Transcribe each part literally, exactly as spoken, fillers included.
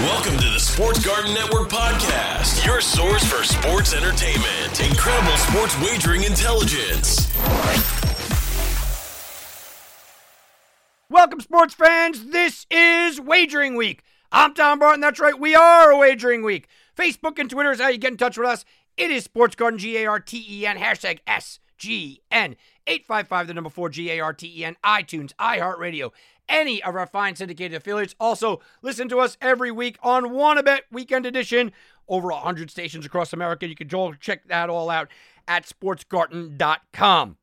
Welcome to the Sports Garden Network podcast, your source for sports entertainment, incredible sports wagering intelligence. Welcome, sports fans. This is Wagering Week. I'm Tom Barton. That's right. We are Wagering Week. Facebook and Twitter is how you get in touch with us. It is Sports Garden, G A R T E N, hashtag S G N, eight five five, the number four, G A R T E N, iTunes, iHeartRadio, any of our fine syndicated affiliates. Also, listen to us every week on WannaBet Weekend Edition. Over one hundred stations across America. You can check that all out at sports garden dot com.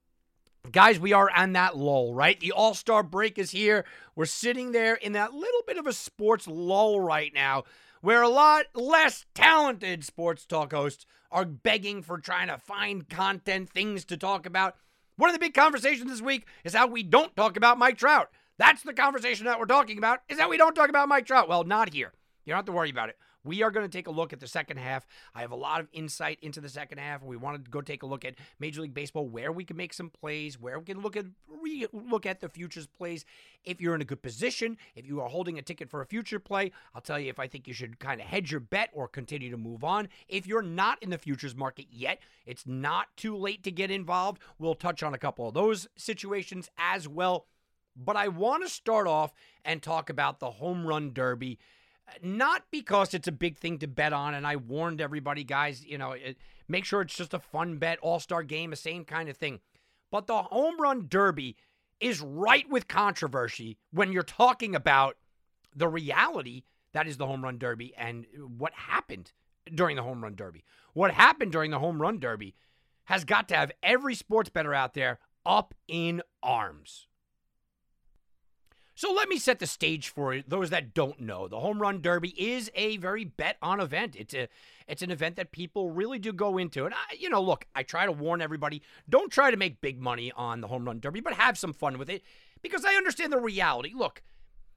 Guys, we are on that lull, right? The All-Star break is here. We're sitting there in that little bit of a sports lull right now, where a lot less talented sports talk hosts are begging for trying to find content, things to talk about. One of the big conversations this week is how we don't talk about Mike Trout. That's the conversation that we're talking about, is that we don't talk about Mike Trout. Well, not here. You don't have to worry about it. We are going to take a look at the second half. I have a lot of insight into the second half. We wanted to go take a look at Major League Baseball, where we can make some plays, where we can look at re- look at the futures plays. If you're in a good position, if you are holding a ticket for a future play, I'll tell you if I think you should kind of hedge your bet or continue to move on. If you're not in the futures market yet, it's not too late to get involved. We'll touch on a couple of those situations as well. But I want to start off and talk about the home run derby, not because it's a big thing to bet on. And I warned everybody, guys, you know, it, make sure it's just a fun bet, all-star game, the same kind of thing. But the home run derby is ripe with controversy when you're talking about the reality that is the home run derby and what happened during the home run derby. What happened during the home run derby has got to have every sports bettor out there up in arms. So let me set the stage for those that don't know. The Home Run Derby is a very bet-on event. It's a, it's an event that people really do go into. And, I, you know, look, I try to warn everybody, don't try to make big money on the Home Run Derby, but have some fun with it because I understand the reality. Look,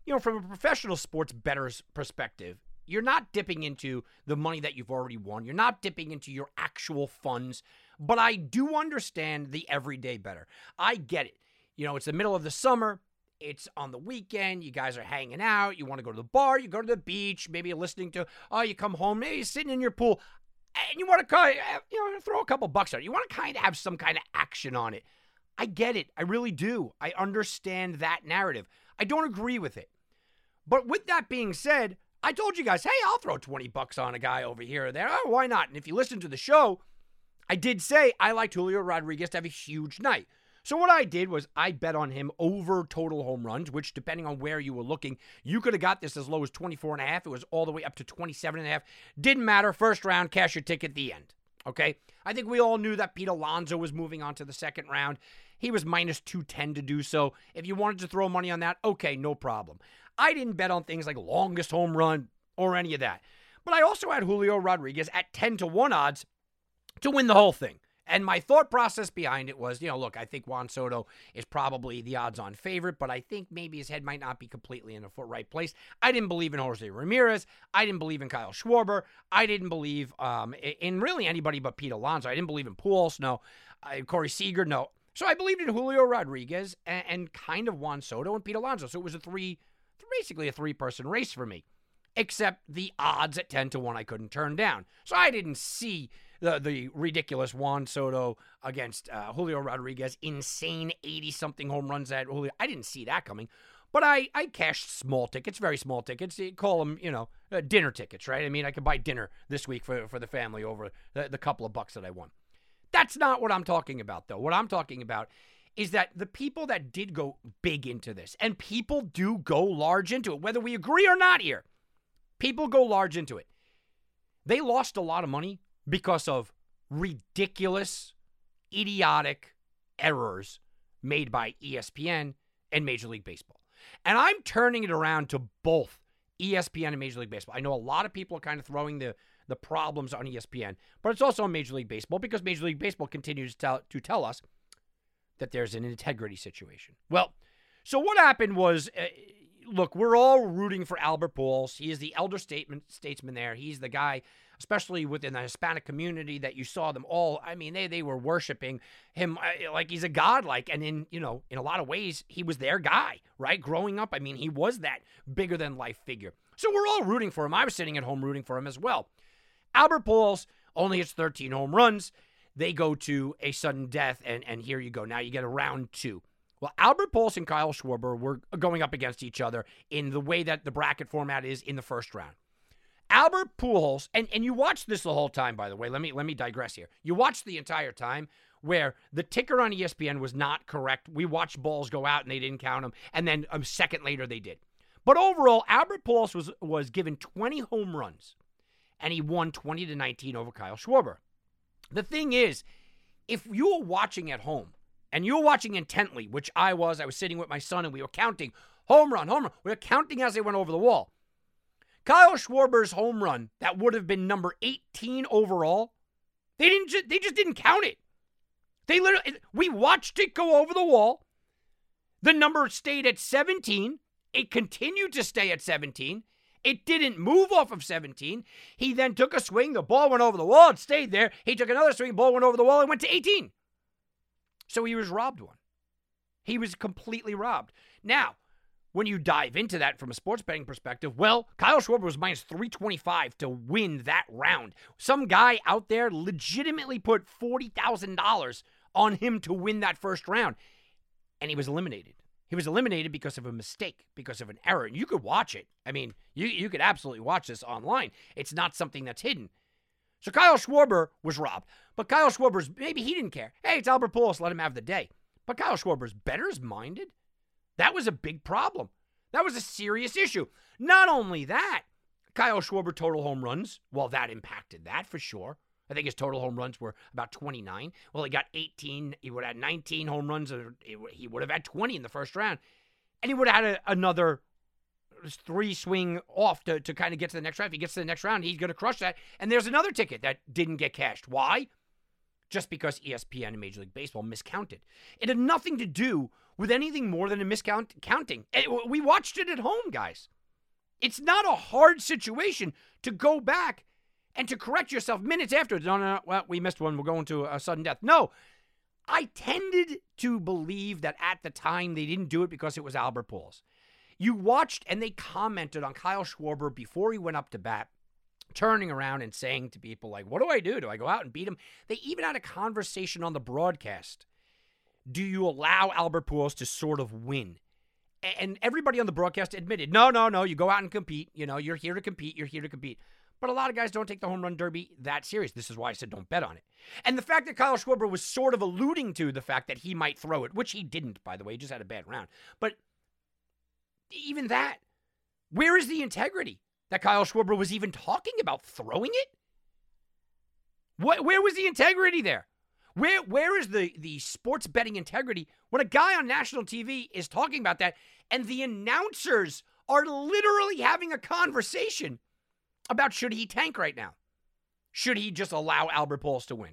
you know, from a professional sports bettor's perspective, you're not dipping into the money that you've already won. You're not dipping into your actual funds. But I do understand the everyday bettor. I get it. You know, it's the middle of the summer. It's on the weekend. You guys are hanging out. You want to go to the bar. You go to the beach. Maybe you're listening to, oh, you come home. Maybe you're sitting in your pool. And you want to, you know, throw a couple bucks on it. You want to kind of have some kind of action on it. I get it. I really do. I understand that narrative. I don't agree with it. But with that being said, I told you guys, hey, I'll throw twenty bucks on a guy over here or there. Oh, why not? And if you listen to the show, I did say I like Julio Rodriguez to have a huge night. So what I did was I bet on him over total home runs, which depending on where you were looking, you could have got this as low as twenty-four and a half. It was all the way up to twenty-seven and a half. Didn't matter. First round, cash your ticket at the end. Okay. I think we all knew that Pete Alonso was moving on to the second round. He was minus two ten to do so. If you wanted to throw money on that, okay, no problem. I didn't bet on things like longest home run or any of that. But I also had Julio Rodriguez at ten to one odds to win the whole thing. And my thought process behind it was, you know, look, I think Juan Soto is probably the odds-on favorite, but I think maybe his head might not be completely in the right place. I didn't believe in Jose Ramirez. I didn't believe in Kyle Schwarber. I didn't believe um, in really anybody but Pete Alonso. I didn't believe in Pujols, no. Uh, Corey Seager, no. So I believed in Julio Rodriguez and, and kind of Juan Soto and Pete Alonso. So it was a three, basically a three-person race for me, except the odds at ten to one I couldn't turn down. So I didn't see The, the ridiculous Juan Soto against uh, Julio Rodriguez, insane eighty-something home runs at Julio. I didn't see that coming. But I, I cashed small tickets, very small tickets. You call them, you know, uh, dinner tickets, right? I mean, I could buy dinner this week for, for the family over the, the couple of bucks that I won. That's not what I'm talking about, though. What I'm talking about is that the people that did go big into this, and people do go large into it, whether we agree or not here, people go large into it. They lost a lot of money because of ridiculous, idiotic errors made by E S P N and Major League Baseball. And I'm turning it around to both E S P N and Major League Baseball. I know a lot of people are kind of throwing the, the problems on E S P N, but it's also on Major League Baseball because Major League Baseball continues to tell, to tell us that there's an integrity situation. Well, so what happened was, uh, look, we're all rooting for Albert Pujols. He is the elder statesman, statesman there. He's the guy, especially within the Hispanic community, that you saw them all. I mean, they they were worshiping him like he's a god, like, and in, you know, in a lot of ways, he was their guy, right? Growing up, I mean, he was that bigger than life figure. So we're all rooting for him. I was sitting at home rooting for him as well. Albert Pujols only hits thirteen home runs. They go to a sudden death, and, and here you go. Now you get a round two. Well, Albert Pujols and Kyle Schwarber were going up against each other in the way that the bracket format is in the first round. Albert Pujols, and, and you watched this the whole time, by the way. Let me let me digress here. You watched the entire time where the ticker on E S P N was not correct. We watched balls go out, and they didn't count them, and then a second later they did. But overall, Albert Pujols was, was given twenty home runs, and he won twenty to nineteen over Kyle Schwarber. The thing is, if you were watching at home, and you were watching intently, which I was, I was sitting with my son, and we were counting, home run, home run. We were counting as they went over the wall. Kyle Schwarber's home run, that would have been number eighteen overall, they didn't. Ju- they just didn't count it. They literally, we watched it go over the wall. The number stayed at seventeen. It continued to stay at seventeen. It didn't move off of seventeen. He then took a swing. The ball went over the wall. It stayed there. He took another swing. Ball went over the wall. It went to eighteen. So he was robbed one. He was completely robbed. Now, when you dive into that from a sports betting perspective, well, Kyle Schwarber was minus three twenty-five to win that round. Some guy out there legitimately put forty thousand dollars on him to win that first round, and he was eliminated. He was eliminated because of a mistake, because of an error. And you could watch it. I mean, you, you could absolutely watch this online. It's not something that's hidden. So Kyle Schwarber was robbed. But Kyle Schwarber's, maybe he didn't care. Hey, it's Albert Pujols. Let him have the day. But Kyle Schwarber's bettors-minded. That was a big problem. That was a serious issue. Not only that, Kyle Schwarber total home runs, well, that impacted that for sure. I think his total home runs were about twenty-nine. Well, he got eighteen. He would have had nineteen home runs. He would have had twenty in the first round. And he would have had a, another three swing off to, to kind of get to the next round. If he gets to the next round, he's going to crush that. And there's another ticket that didn't get cashed. Why? Just because E S P N and Major League Baseball miscounted. It had nothing to do with anything more than a miscount counting. It, we watched it at home, guys. It's not a hard situation to go back and to correct yourself minutes afterwards. No, no, no, well, we missed one. We're going to a sudden death. No, I tended to believe that at the time they didn't do it because it was Albert Pujols. You watched and they commented on Kyle Schwarber before he went up to bat, turning around and saying to people like, what do I do? Do I go out and beat him? They even had a conversation on the broadcast. Do you allow Albert Pujols to sort of win? And everybody on the broadcast admitted, no, no, no, you go out and compete. You know, you're here to compete. You're here to compete. But a lot of guys don't take the home run derby that serious. This is why I said don't bet on it. And the fact that Kyle Schwarber was sort of alluding to the fact that he might throw it, which he didn't, by the way, he just had a bad round. But even that, where is the integrity that Kyle Schwarber was even talking about throwing it? What, where was the integrity there? Where where is the, the sports betting integrity when a guy on national T V is talking about that and the announcers are literally having a conversation about should he tank right now? Should he just allow Albert Pujols to win?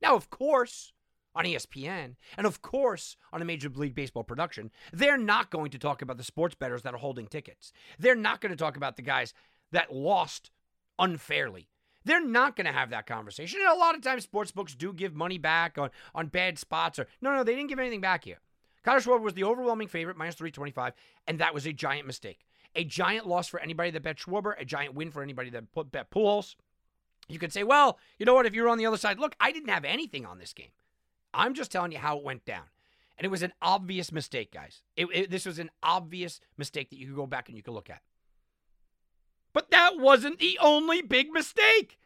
Now, of course, on E S P N, and of course, on a Major League Baseball production, they're not going to talk about the sports bettors that are holding tickets. They're not going to talk about the guys that lost unfairly. They're not going to have that conversation. And a lot of times, sports books do give money back on, on bad spots. Or No, no, they didn't give anything back here. Kyle Schwarber was the overwhelming favorite, minus three twenty-five, and that was a giant mistake. A giant loss for anybody that bet Schwarber, a giant win for anybody that put, bet Pujols. You could say, well, you know what, if you were on the other side, look, I didn't have anything on this game. I'm just telling you how it went down. And it was an obvious mistake, guys. It, it, this was an obvious mistake that you could go back and you could look at. But that wasn't the only big mistake.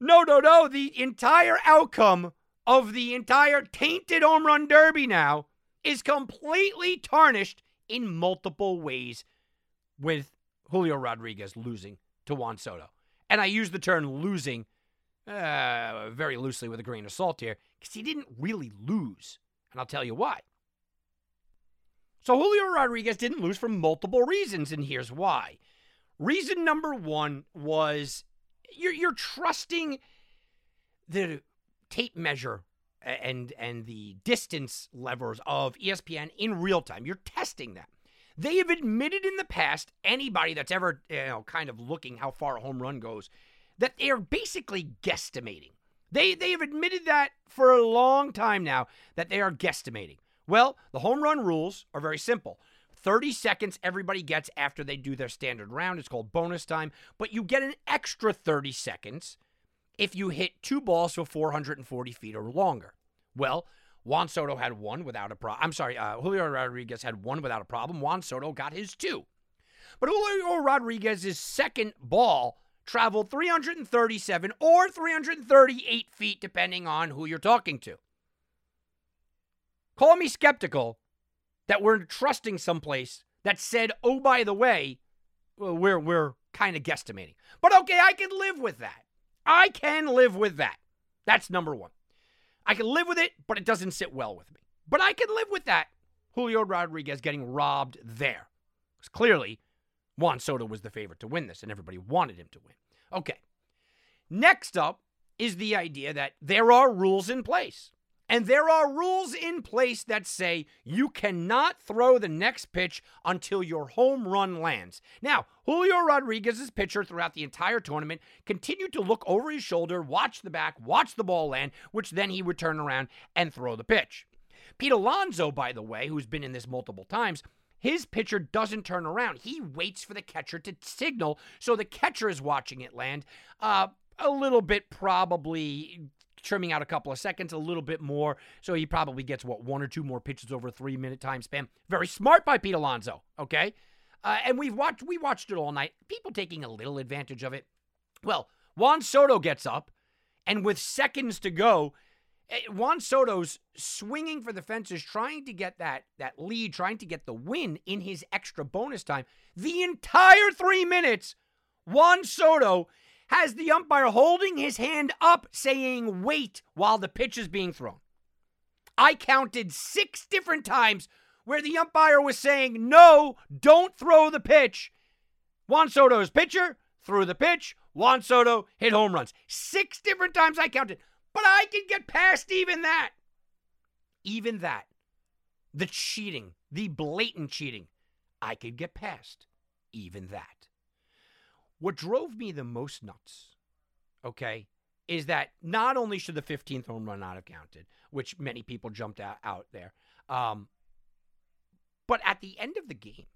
No, no, no. The entire outcome of the entire tainted home run derby now is completely tarnished in multiple ways with Julio Rodriguez losing to Juan Soto. And I use the term losing uh, very loosely with a grain of salt here because he didn't really lose. And I'll tell you why. So Julio Rodriguez didn't lose for multiple reasons, and here's why. Reason number one was you're, you're trusting the tape measure and, and the distance levers of E S P N in real time. You're testing them. They have admitted in the past, anybody that's ever, you know, kind of looking how far a home run goes, that they are basically guesstimating. They they have admitted that for a long time now, that they are guesstimating. Well, the home run rules are very simple. thirty seconds everybody gets after they do their standard round. It's called bonus time. But you get an extra thirty seconds if you hit two balls for four hundred forty feet or longer. Well, Juan Soto had one without a problem. I'm sorry, uh, Julio Rodriguez had one without a problem. Juan Soto got his two. But Julio Rodriguez's second ball traveled three hundred thirty-seven or three hundred thirty-eight feet, depending on who you're talking to. Call me skeptical that we're trusting someplace that said, oh, by the way, we're, we're kind of guesstimating. But okay, I can live with that. I can live with that. That's number one. I can live with it, but it doesn't sit well with me. But I can live with that. Julio Rodriguez getting robbed there. Because clearly, Juan Soto was the favorite to win this, and everybody wanted him to win. Okay. Next up is the idea that there are rules in place. And there are rules in place that say you cannot throw the next pitch until your home run lands. Now, Julio Rodriguez's pitcher throughout the entire tournament continued to look over his shoulder, watch the back, watch the ball land, which then he would turn around and throw the pitch. Pete Alonso, by the way, who's been in this multiple times, his pitcher doesn't turn around. He waits for the catcher to signal, so the catcher is watching it land. Uh, a little bit probably trimming out a couple of seconds, a little bit more. So he probably gets, what, one or two more pitches over a three-minute time span. Very smart by Pete Alonso, okay? Uh, and we've watched, we watched it all night. People taking a little advantage of it. Well, Juan Soto gets up, and with seconds to go, Juan Soto's swinging for the fences, trying to get that, that lead, trying to get the win in his extra bonus time. The entire three minutes, Juan Soto has the umpire holding his hand up saying, wait, while the pitch is being thrown. I counted six different times where the umpire was saying, no, don't throw the pitch. Juan Soto's pitcher threw the pitch. Juan Soto hit home runs. Six different times I counted. But I can get past even that. Even that. The cheating, the blatant cheating. I could get past even that. What drove me the most nuts, okay, is that not only should the fifteenth home run not have counted, which many people jumped out, out there, um, but at the end of the game,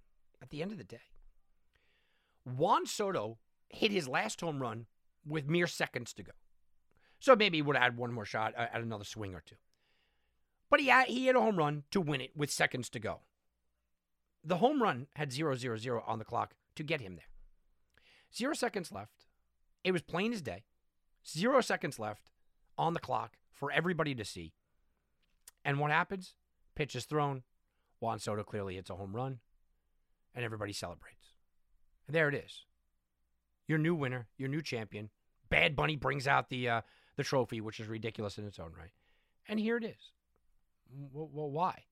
at the end of the day, Juan Soto hit his last home run with mere seconds to go. So maybe he would have had one more shot at another swing or two. But he had, he hit a home run to win it with seconds to go. The home run had zero zero zero on the clock to get him there. Zero seconds left. It was plain as day. Zero seconds left on the clock for everybody to see. And what happens? Pitch is thrown. Juan Soto clearly hits a home run. And everybody celebrates. And there it is. Your new winner. Your new champion. Bad Bunny brings out the uh, the trophy, which is ridiculous in its own right. And here it is. Well, why?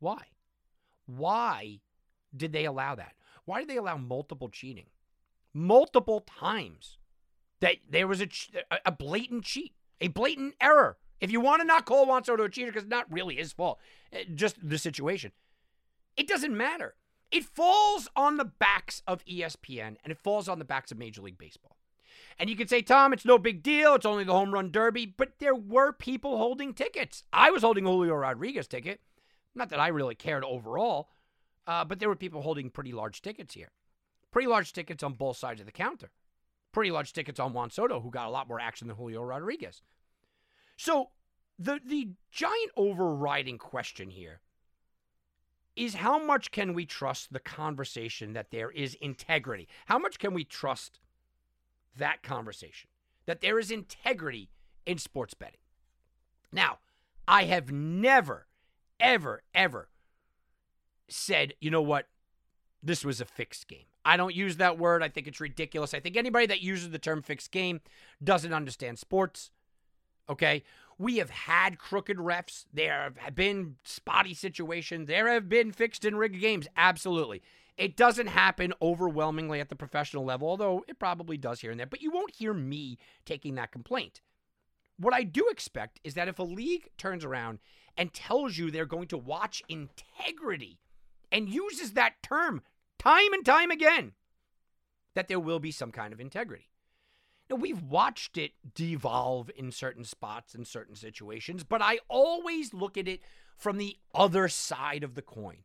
Why? Why did they allow that? Why did they allow multiple cheating? Multiple times that there was a, a blatant cheat, a blatant error. If you want to not call Juan Soto a cheater because it's not really his fault, just the situation, it doesn't matter. It falls on the backs of E S P N and it falls on the backs of Major League Baseball. And you could say, Tom, it's no big deal. It's only the home run derby. But there were people holding tickets. I was holding a Julio Rodriguez ticket. Not that I really cared overall, uh, but there were people holding pretty large tickets here. Pretty large tickets on both sides of the counter. Pretty large tickets on Juan Soto, who got a lot more action than Julio Rodriguez. So the the giant overriding question here is how much can we trust the conversation that there is integrity? How much can we trust that conversation, that there is integrity in sports betting? Now, I have never, ever, ever said, you know what, this was a fixed game. I don't use that word. I think it's ridiculous. I think anybody that uses the term fixed game doesn't understand sports, okay? We have had crooked refs. There have been spotty situations. There have been fixed and rigged games. Absolutely. It doesn't happen overwhelmingly at the professional level, although it probably does here and there. But you won't hear me taking that complaint. What I do expect is that if a league turns around and tells you they're going to watch integrity and uses that term time and time again, that there will be some kind of integrity. Now, we've watched it devolve in certain spots and certain situations, but I always look at it from the other side of the coin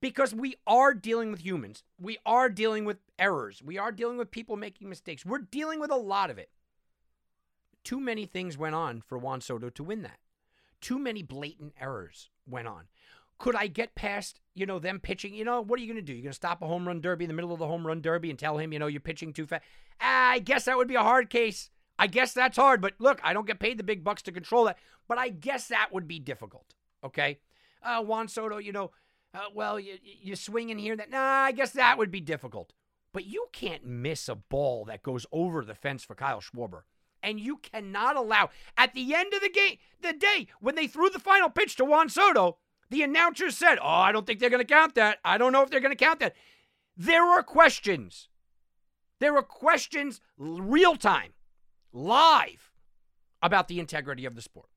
because we are dealing with humans. We are dealing with errors. We are dealing with people making mistakes. We're dealing with a lot of it. Too many things went on for Juan Soto to win that. Too many blatant errors went on. Could I get past, you know, them pitching? You know, what are you going to do? You're going to stop a home run derby in the middle of the home run derby and tell him, you know, you're pitching too fast? I guess that would be a hard case. I guess that's hard. But look, I don't get paid the big bucks to control that. But I guess that would be difficult. Okay? Uh, Juan Soto, you know, uh, well, you, you swing in here. That, nah, I guess that would be difficult. But you can't miss a ball that goes over the fence for Kyle Schwarber. And you cannot allow, at the end of the game, the day when they threw the final pitch to Juan Soto, the announcer said, oh, I don't think they're going to count that. I don't know if they're going to count that. There are questions. There are questions real time, live, about the integrity of the sport.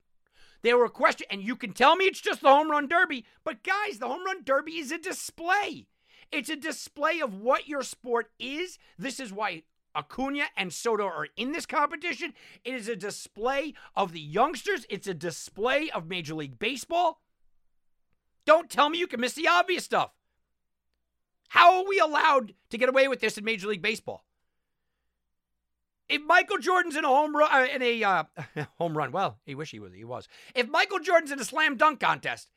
There were questions, and you can tell me it's just the home run derby, but guys, the home run derby is a display. It's a display of what your sport is. This is why Acuna and Soto are in this competition. It is a display of the youngsters. It's a display of Major League Baseball. Don't tell me you can miss the obvious stuff. How are we allowed to get away with this in Major League Baseball? If Michael Jordan's in a home run, uh, in a uh, home run, well, he wish he was. He was. If Michael Jordan's in a slam dunk contest,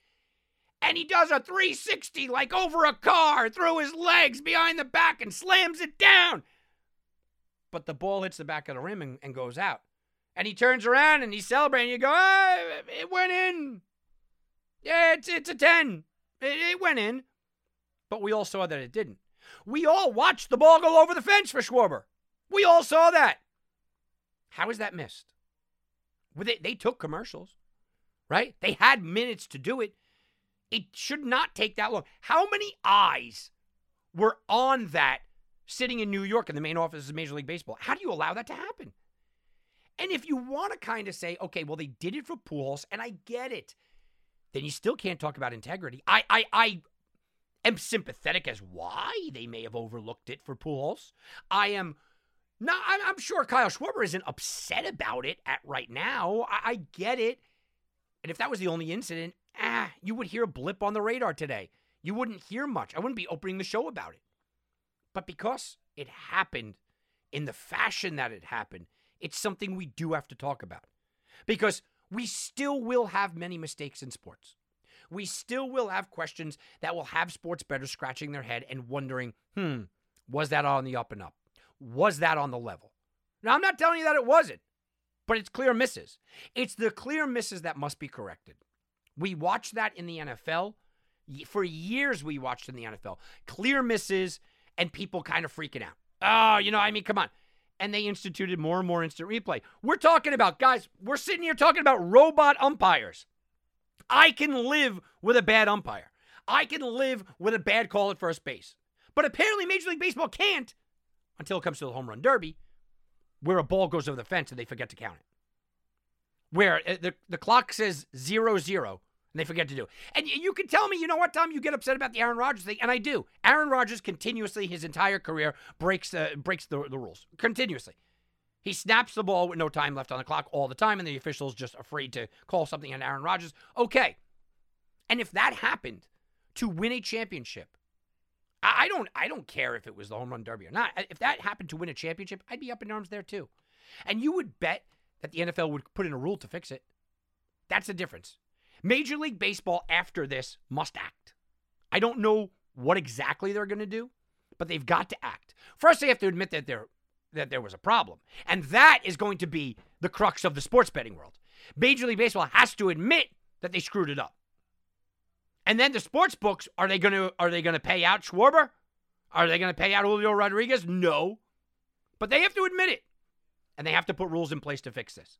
and he does a three sixty like over a car, through his legs, behind the back, and slams it down, but the ball hits the back of the rim and, and goes out, and he turns around and he's celebrating. You go, oh, it went in. Yeah, it's, it's a ten. It, it went in. But we all saw that it didn't. We all watched the ball go over the fence for Schwarber. We all saw that. How is that missed? Well, they, they took commercials, right? They had minutes to do it. It should not take that long. How many eyes were on that sitting in New York in the main office of Major League Baseball? How do you allow that to happen? And if you want to kind of say, okay, well, they did it for Pujols, and I get it, then you still can't talk about integrity. I, I I am sympathetic as why they may have overlooked it for Pujols. I am not, I'm sure Kyle Schwarber isn't upset about it at right now. I, I get it. And if that was the only incident, ah, you would hear a blip on the radar today. You wouldn't hear much. I wouldn't be opening the show about it. But because it happened in the fashion that it happened, it's something we do have to talk about. Because we still will have many mistakes in sports. We still will have questions that will have sports bettors scratching their head and wondering, hmm, was that on the up and up? Was that on the level? Now, I'm not telling you that it wasn't, but it's clear misses. It's the clear misses that must be corrected. We watched that in the N F L. For years we watched in the N F L. Clear misses and people kind of freaking out. Oh, you know, I mean, come on. And they instituted more and more instant replay. We're talking about, guys, we're sitting here talking about robot umpires. I can live with a bad umpire. I can live with a bad call at first base. But apparently Major League Baseball can't until it comes to the home run derby, where a ball goes over the fence and they forget to count it. Where the, the clock says zero, zero, and they forget to do it. And you can tell me, you know what, Tom, you get upset about the Aaron Rodgers thing, and I do. Aaron Rodgers continuously, his entire career, breaks uh, breaks the, the rules, continuously. He snaps the ball with no time left on the clock all the time, and the official's just afraid to call something on Aaron Rodgers. Okay. And if that happened to win a championship, I, I don't I don't care if it was the home run derby or not. If that happened to win a championship, I'd be up in arms there too. And you would bet that the N F L would put in a rule to fix it. That's the difference. Major League Baseball after this must act. I don't know what exactly they're going to do, but they've got to act. First, they have to admit that there, that there was a problem. And that is going to be the crux of the sports betting world. Major League Baseball has to admit that they screwed it up. And then the sports books, are they going to are they going to pay out Schwarber? Are they going to pay out Julio Rodriguez? No. But they have to admit it. And they have to put rules in place to fix this.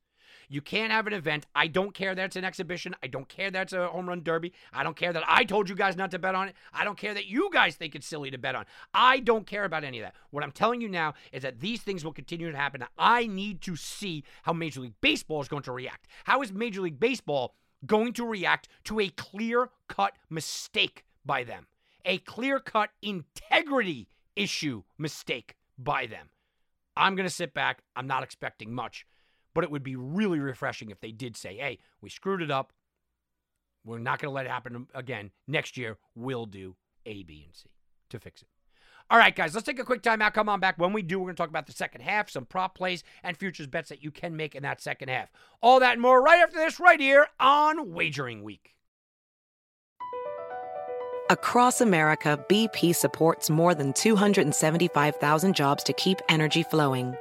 You can't have an event. I don't care that it's an exhibition. I don't care that it's a home run derby. I don't care that I told you guys not to bet on it. I don't care that you guys think it's silly to bet on. I don't care about any of that. What I'm telling you now is that these things will continue to happen. I need to see how Major League Baseball is going to react. How is Major League Baseball going to react to a clear-cut mistake by them? A clear-cut integrity issue mistake by them. I'm going to sit back. I'm not expecting much. But it would be really refreshing if they did say, hey, we screwed it up. We're not going to let it happen again. Next year, we'll do A, B, and C to fix it. All right, guys, let's take a quick time out. Come on back. When we do, we're going to talk about the second half, some prop plays, and futures bets that you can make in that second half. All that and more right after this right here on Wagering Week. Across America, B P supports more than two hundred seventy-five thousand jobs to keep energy flowing.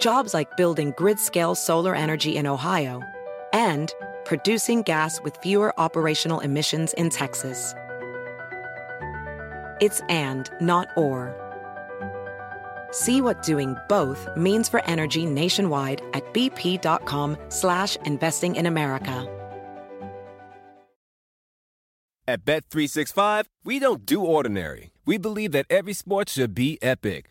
Jobs like building grid-scale solar energy in Ohio and producing gas with fewer operational emissions in Texas. It's and, not or. See what doing both means for energy nationwide at bp.com slash investing in America. At Bet three sixty-five, we don't do ordinary. We believe that every sport should be epic.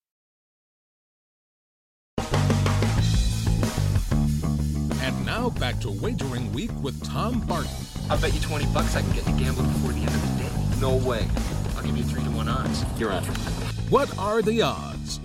And now back to Wagering Week with Tom Barton. I'll bet you twenty bucks I can get to gambling before the end of the day. No way. I'll give you three to one odds. You're on. What are the odds?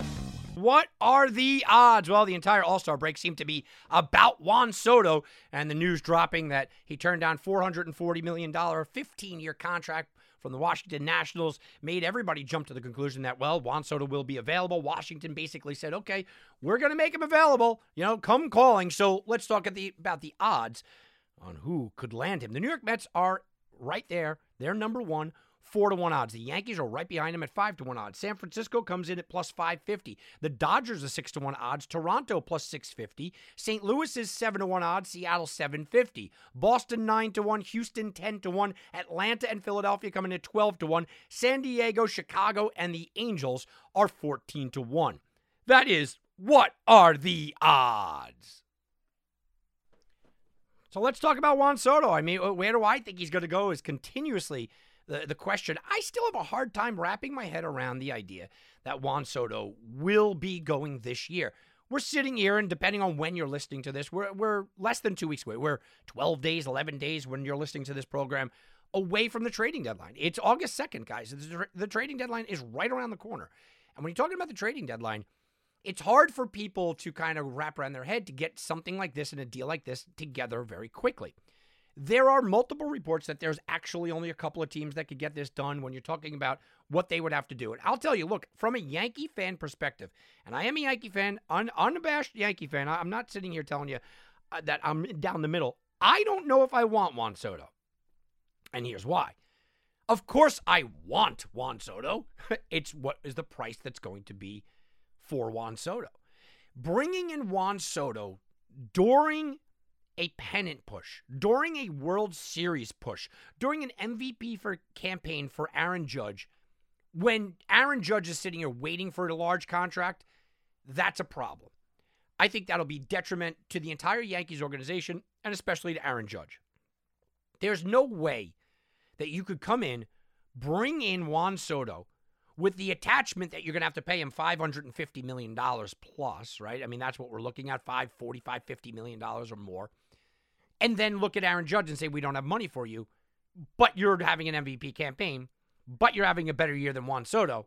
What are the odds? Well, the entire All-Star break seemed to be about Juan Soto and the news dropping that he turned down four hundred forty million dollars, fifteen-year contract from the Washington Nationals, made everybody jump to the conclusion that, well, Juan Soto will be available. Washington basically said, okay, we're going to make him available. You know, come calling. So let's talk at the, about the odds on who could land him. The New York Mets are right there. They're number one, four to one odds. The Yankees are right behind them at five to one odds. San Francisco comes in at plus five fifty. The Dodgers are six to one odds. Toronto plus six fifty. Saint Louis is seven to one odds. Seattle seven fifty. Boston nine to one. Houston ten to one. Atlanta and Philadelphia coming in at twelve to one. San Diego, Chicago, and the Angels are fourteen to one. That is what are the odds. So let's talk about Juan Soto. I mean, where do I think he's going to go is continuously The the question. I still have a hard time wrapping my head around the idea that Juan Soto will be going this year. We're sitting here, and depending on when you're listening to this, we're we're less than two weeks away. We're twelve days, eleven days when you're listening to this program away from the trading deadline. It's August second, guys. The, the trading deadline is right around the corner. And when you're talking about the trading deadline, it's hard for people to kind of wrap around their head to get something like this and a deal like this together very quickly. There are multiple reports that there's actually only a couple of teams that could get this done when you're talking about what they would have to do. And I'll tell you, look, from a Yankee fan perspective, and I am a Yankee fan, un- unabashed Yankee fan. I'm not sitting here telling you uh, that I'm down the middle. I don't know if I want Juan Soto. And here's why. Of course I want Juan Soto. It's what is the price that's going to be for Juan Soto. Bringing in Juan Soto during a pennant push, during a World Series push, during an M V P for campaign for Aaron Judge, when Aaron Judge is sitting here waiting for a large contract, that's a problem. I think that'll be detriment to the entire Yankees organization and especially to Aaron Judge. There's no way that you could come in, bring in Juan Soto with the attachment that you're going to have to pay him five hundred fifty million dollars plus, right? I mean, that's what we're looking at, five forty, five fifty million dollars or more. And then look at Aaron Judge and say, we don't have money for you, but you're having an M V P campaign, but you're having a better year than Juan Soto,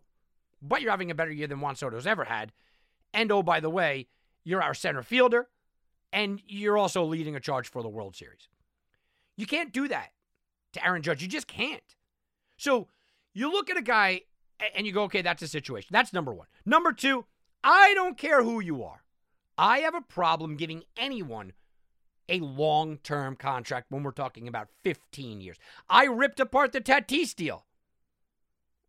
but you're having a better year than Juan Soto's ever had. And, oh, by the way, you're our center fielder, and you're also leading a charge for the World Series. You can't do that to Aaron Judge. You just can't. So you look at a guy and you go, okay, that's a situation. That's number one. Number two, I don't care who you are. I have a problem giving anyone a long-term contract when we're talking about fifteen years. I ripped apart the Tatis deal.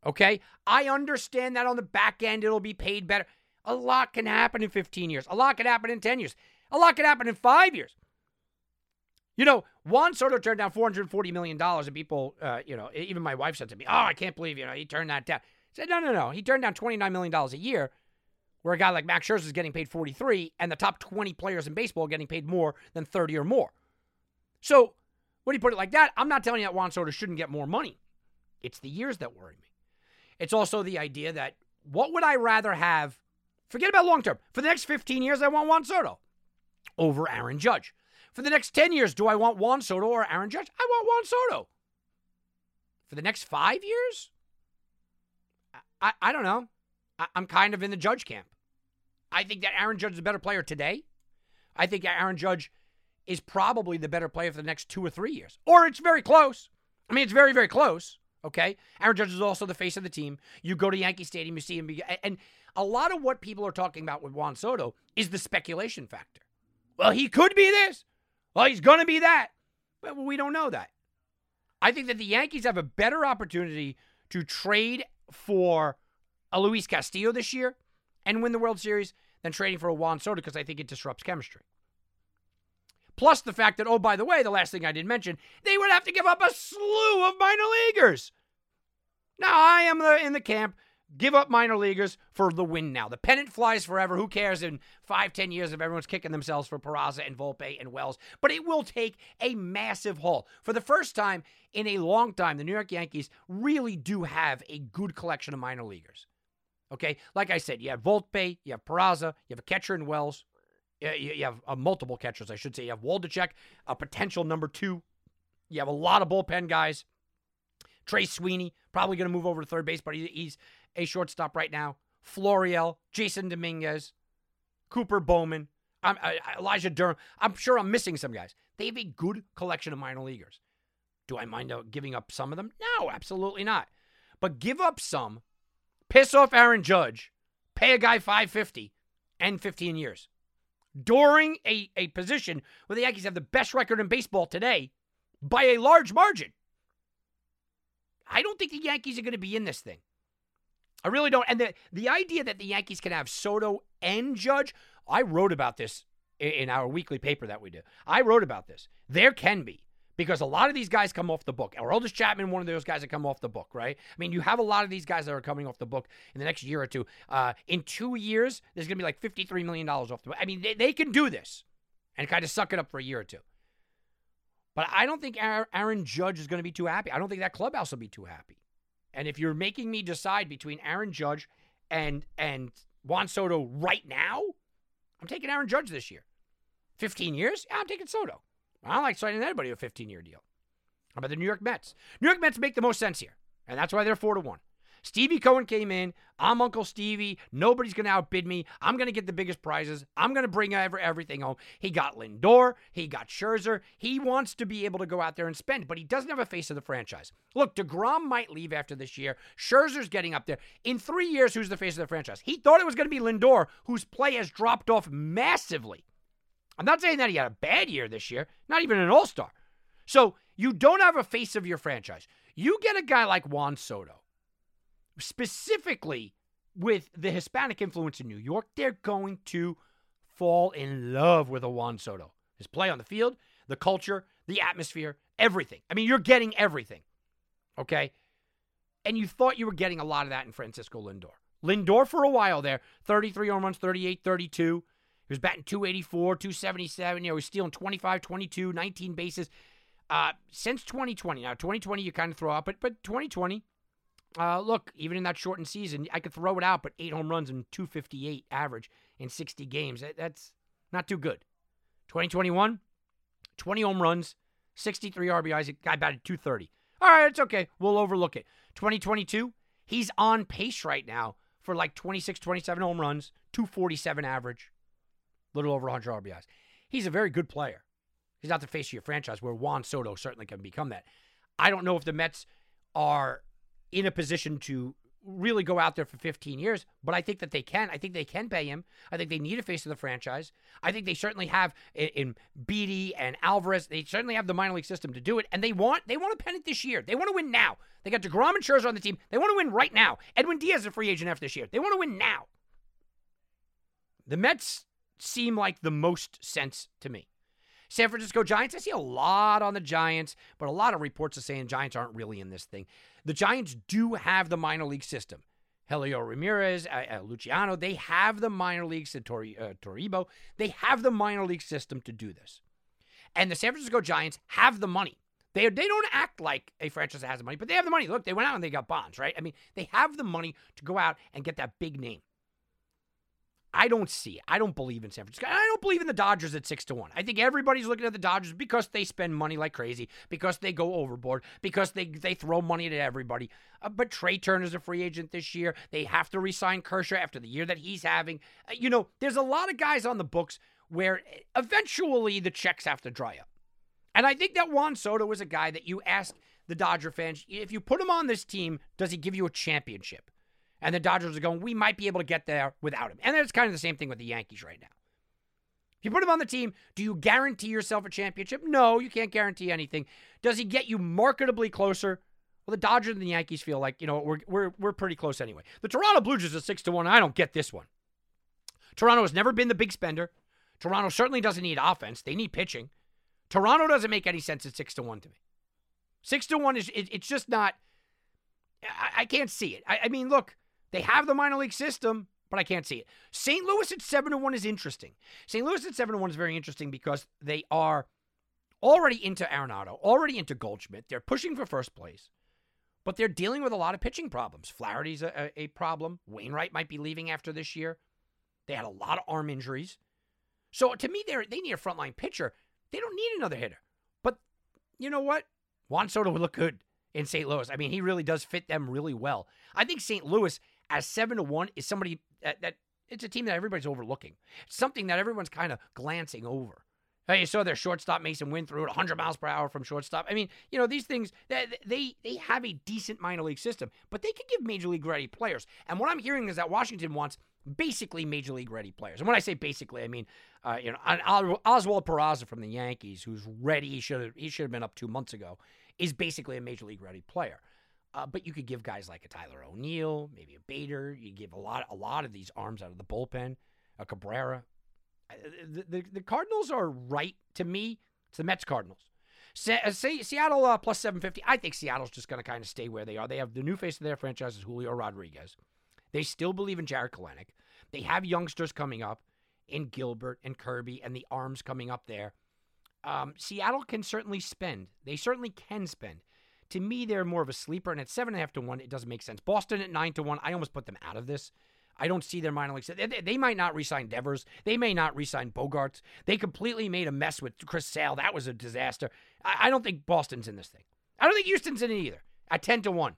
Okay? I understand that on the back end it'll be paid better. A lot can happen in fifteen years. A lot can happen in ten years. A lot can happen in five years. You know, Juan Soto turned down four hundred forty million dollars, and people, uh, you know, even my wife said to me, oh, I can't believe, you know, he turned that down. I said, no, no, no. He turned down twenty-nine million dollars a year, where a guy like Max Scherzer is getting paid forty-three, and the top twenty players in baseball are getting paid more than thirty or more. So when you put it like that, I'm not telling you that Juan Soto shouldn't get more money. It's the years that worry me. It's also the idea that what would I rather have, forget about long-term, for the next fifteen years, I want Juan Soto over Aaron Judge. For the next ten years, do I want Juan Soto or Aaron Judge? I want Juan Soto. For the next five years? I, I, I don't know. I, I'm kind of in the Judge camp. I think that Aaron Judge is a better player today. I think Aaron Judge is probably the better player for the next two or three years. Or it's very close. I mean, it's very, very close, okay? Aaron Judge is also the face of the team. You go to Yankee Stadium, you see him. Be, and a lot of what people are talking about with Juan Soto is the speculation factor. Well, he could be this. Well, he's going to be that. But we don't know that. I think that the Yankees have a better opportunity to trade for a Luis Castillo this year and win the World Series than trading for a Juan Soto, because I think it disrupts chemistry. Plus the fact that, oh, by the way, the last thing I didn't mention, they would have to give up a slew of minor leaguers. Now, I am the, in the camp, give up minor leaguers for the win now. The pennant flies forever. Who cares in five, ten years if everyone's kicking themselves for Peraza and Volpe and Wells? But it will take a massive haul. For the first time in a long time, the New York Yankees really do have a good collection of minor leaguers. Okay? Like I said, you have Volpe, you have Peraza, you have a catcher in Wells. You have uh, multiple catchers, I should say. You have Waldachek, a potential number two. You have a lot of bullpen guys. Trey Sweeney, probably going to move over to third base, but he's a shortstop right now. Florial, Jason Dominguez, Cooper Bowman, I'm, I, Elijah Durham. I'm sure I'm missing some guys. They have a good collection of minor leaguers. Do I mind giving up some of them? No, absolutely not. But give up some, piss off Aaron Judge, pay a guy five hundred fifty dollars, and fifteen years. During a, a position where the Yankees have the best record in baseball today by a large margin. I don't think the Yankees are going to be in this thing. I really don't. And the, the idea that the Yankees can have Soto and Judge, I wrote about this in, in our weekly paper that we do. I wrote about this. There can be, because a lot of these guys come off the book. Our oldest Chapman, one of those guys that come off the book, right? I mean, you have a lot of these guys that are coming off the book in the next year or two. Uh, in two years, there's going to be like fifty-three million dollars off the book. I mean, they, they can do this and kind of suck it up for a year or two. But I don't think Aaron Judge is going to be too happy. I don't think that clubhouse will be too happy. And if you're making me decide between Aaron Judge and and Juan Soto right now, I'm taking Aaron Judge this year. fifteen years? Yeah, I'm taking Soto. I don't like signing anybody a fifteen-year deal. How about the New York Mets? New York Mets make the most sense here, and that's why they're four to one. Stevie Cohen came in. I'm Uncle Stevie. Nobody's going to outbid me. I'm going to get the biggest prizes. I'm going to bring everything home. He got Lindor. He got Scherzer. He wants to be able to go out there and spend, but he doesn't have a face of the franchise. Look, deGrom might leave after this year. Scherzer's getting up there. In three years, who's the face of the franchise? He thought it was going to be Lindor, whose play has dropped off massively. I'm not saying that he had a bad year this year. Not even an all-star. So you don't have a face of your franchise. You get a guy like Juan Soto, specifically with the Hispanic influence in New York, they're going to fall in love with a Juan Soto. His play on the field, the culture, the atmosphere, everything. I mean, you're getting everything, okay? And you thought you were getting a lot of that in Francisco Lindor. Lindor for a while there, thirty-three home runs, thirty-eight, thirty-two. He was batting two eighty-four, two seventy-seven. You know, he was stealing twenty-five, twenty-two, nineteen bases. Uh, since twenty twenty, now twenty twenty you kind of throw out, but, but twenty twenty... Uh, look, even in that shortened season, I could throw it out, but eight home runs and two fifty-eight average in sixty games. That, that's not too good. twenty twenty-one, twenty home runs, sixty-three R B Is. Guy batted two thirty. All right, it's okay. We'll overlook it. twenty twenty-two, he's on pace right now for like twenty-six, twenty-seven home runs, two forty-seven average, little over one hundred R B Is. He's a very good player. He's not the face of your franchise, where Juan Soto certainly can become that. I don't know if the Mets are in a position to really go out there for fifteen years, but I think that they can. I think they can pay him. I think they need a face of the franchise. I think they certainly have in, in Beattie and Alvarez. They certainly have the minor league system to do it, and they want they want a pennant this year. They want to win now. They got DeGrom and Scherzer on the team. They want to win right now. Edwin Diaz is a free agent after this year. They want to win now. The Mets seem like the most sense to me. San Francisco Giants, I see a lot on the Giants, but a lot of reports are saying Giants aren't really in this thing. The Giants do have the minor league system. Julio Ramirez, uh, uh, Luciano, they have the minor league system. Tori, uh, Toribio, they have the minor league system to do this. And the San Francisco Giants have the money. They, they don't act like a franchise that has the money, but they have the money. Look, they went out and they got Bonds, right? I mean, they have the money to go out and get that big name. I don't see it. I don't believe in San Francisco. I don't believe in the Dodgers at six to one. I think everybody's looking at the Dodgers because they spend money like crazy, because they go overboard, because they, they throw money at everybody. Uh, but Trey Turner's a free agent this year. They have to re-sign Kershaw after the year that he's having. Uh, you know, there's a lot of guys on the books where eventually the checks have to dry up. And I think that Juan Soto is a guy that you ask the Dodger fans, if you put him on this team, does he give you a championship? And the Dodgers are going, we might be able to get there without him. And that's kind of the same thing with the Yankees right now. If you put him on the team, do you guarantee yourself a championship? No, you can't guarantee anything. Does he get you marketably closer? Well, the Dodgers and the Yankees feel like, you know, we're we're, we're pretty close anyway. The Toronto Blue Jays are six to one. I don't get this one. Toronto has never been the big spender. Toronto certainly doesn't need offense. They need pitching. Toronto doesn't make any sense at six to one to me. six to one is, it, it's just not, I, I can't see it. I, I mean, look. They have the minor league system, but I can't see it. Saint Louis at seven to one is interesting. Saint Louis at seven to one is very interesting because they are already into Arenado, already into Goldschmidt. They're pushing for first place, but they're dealing with a lot of pitching problems. Flaherty's a, a, a problem. Wainwright might be leaving after this year. They had a lot of arm injuries. So to me, they need a frontline pitcher. They don't need another hitter. But you know what? Juan Soto would look good in Saint Louis. I mean, he really does fit them really well. I think Saint Louis as seven to one is somebody that, that it's a team that everybody's overlooking. It's something that everyone's kind of glancing over. You saw their shortstop, Mason Wynn, threw it one hundred miles per hour from shortstop. I mean, you know, these things, they, they, they have a decent minor league system, but they can give major league ready players. And what I'm hearing is that Washington wants basically major league ready players. And when I say basically, I mean, uh, you know, Oswald Peraza from the Yankees, who's ready, he should have he should have been up two months ago, is basically a major league ready player. Uh, but you could give guys like a Tyler O'Neill, maybe a Bader. You give a lot, a lot of these arms out of the bullpen, a Cabrera. The, the, the Cardinals are right to me. It's the Mets Cardinals. Se- uh, Se- Seattle uh, plus seven fifty. I think Seattle's just going to kind of stay where they are. They have the new face of their franchise is Julio Rodriguez. They still believe in Jarred Kelenic. They have youngsters coming up in Gilbert and Kirby and the arms coming up there. Um, Seattle can certainly spend. They certainly can spend. To me, they're more of a sleeper, and at seven and a half to one, it doesn't make sense. Boston at nine to one, I almost put them out of this. I don't see their minor league. They, they, they might not re-sign Devers. They may not re-sign Bogarts. They completely made a mess with Chris Sale. That was a disaster. I, I don't think Boston's in this thing. I don't think Houston's in it either, at ten to one.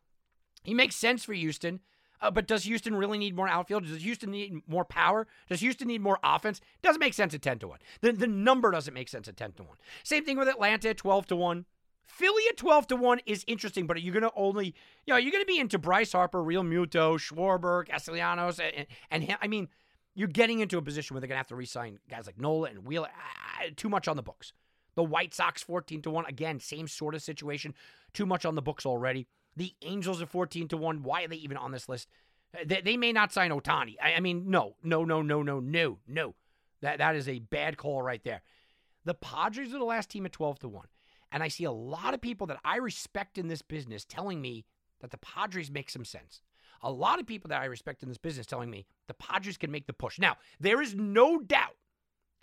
He makes sense for Houston, uh, but does Houston really need more outfield? Does Houston need more power? Does Houston need more offense? Doesn't make sense at ten to one. The, the number doesn't make sense at ten to one. Same thing with Atlanta at twelve to one. Philly at twelve to one is interesting, but you're going to only, you know, you're going to be into Bryce Harper, Real Muto, Schwarber, Castellanos, and, and, and I mean, you're getting into a position where they're going to have to re-sign guys like Nola and Wheeler. Ah, too much on the books. The White Sox fourteen to one, again, same sort of situation. Too much on the books already. The Angels are fourteen to one. Why are they even on this list? They, they may not sign Otani. I, I mean, no, no, no, no, no, no, no. That, that is a bad call right there. The Padres are the last team at twelve to one. And I see a lot of people that I respect in this business telling me that the Padres make some sense. A lot of people that I respect in this business telling me the Padres can make the push. Now, there is no doubt